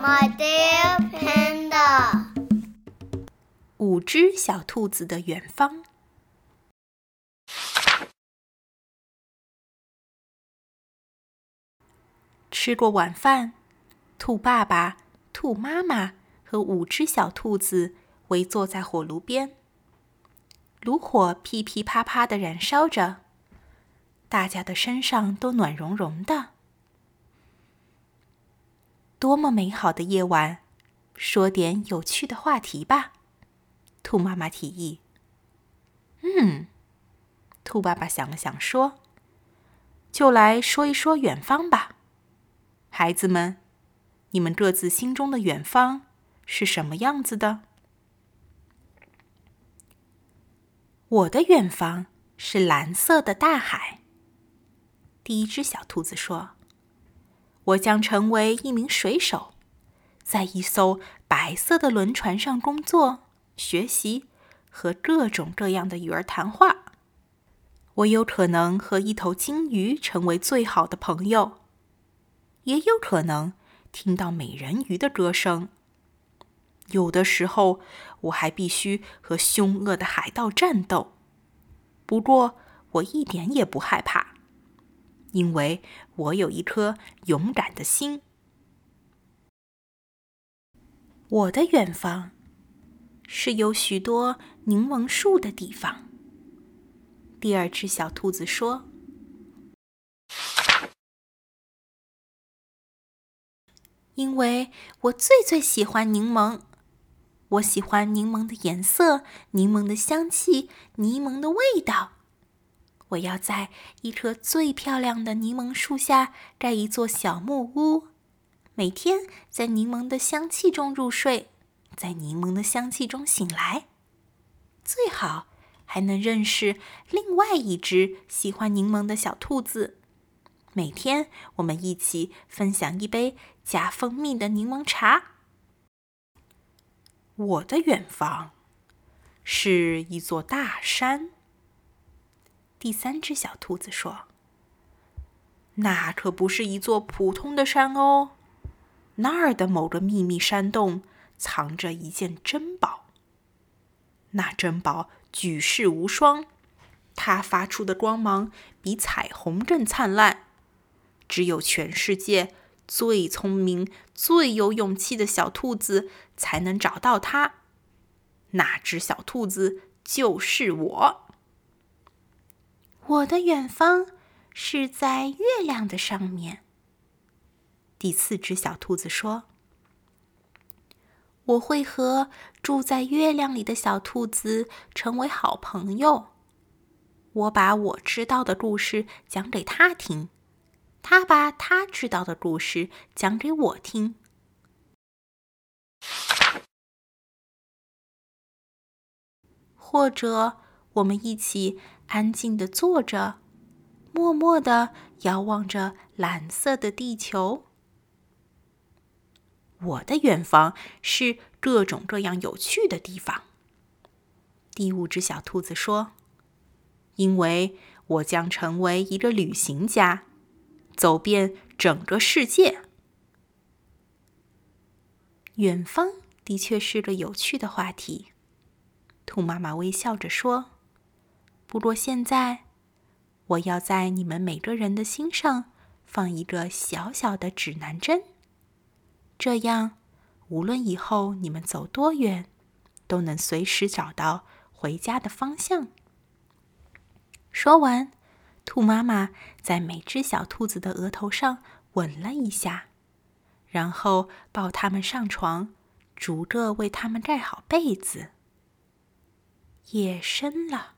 My dear panda， 五只小兔子的远方。吃过晚饭，兔爸爸、兔妈妈和五只小兔子围坐在火炉边，炉火噼噼啪啪地燃烧着，大家的身上都暖融融的。多么美好的夜晚，说点有趣的话题吧，兔妈妈提议。兔爸爸想了想说，就来说一说远方吧。孩子们，你们各自心中的远方是什么样子的？我的远方是蓝色的大海。第一只小兔子说，我将成为一名水手，在一艘白色的轮船上工作、学习和各种各样的与人谈话。我有可能和一头鲸鱼成为最好的朋友，也有可能听到美人鱼的歌声。有的时候，我还必须和凶恶的海盗战斗。不过，我一点也不害怕，因为我有一颗勇敢的心。我的远方是有许多柠檬树的地方。第二只小兔子说，因为我最喜欢柠檬，我喜欢柠檬的颜色、柠檬的香气、柠檬的味道。我要在一棵最漂亮的柠檬树下盖一座小木屋，每天在柠檬的香气中入睡，在柠檬的香气中醒来，最好还能认识另外一只喜欢柠檬的小兔子。每天我们一起分享一杯加蜂蜜的柠檬茶。我的远方是一座大山。第三只小兔子说，那可不是一座普通的山哦，那儿的某个秘密山洞藏着一件珍宝，那珍宝举世无双，它发出的光芒比彩虹更灿烂，只有全世界最聪明、最有勇气的小兔子才能找到它。那只小兔子就是我。我的远方是在月亮的上面。第四只小兔子说，我会和住在月亮里的小兔子成为好朋友。我把我知道的故事讲给他听，他把他知道的故事讲给我听。或者我们一起安静地坐着，默默地遥望着蓝色的地球。我的远方是各种各样有趣的地方。第五只小兔子说，因为我将成为一个旅行家，走遍整个世界。远方的确是个有趣的话题，兔妈妈微笑着说，不过现在，我要在你们每个人的心上放一个小小的指南针，这样，无论以后你们走多远，都能随时找到回家的方向。说完，兔妈妈在每只小兔子的额头上吻了一下，然后抱它们上床，逐个为它们盖好被子。夜深了。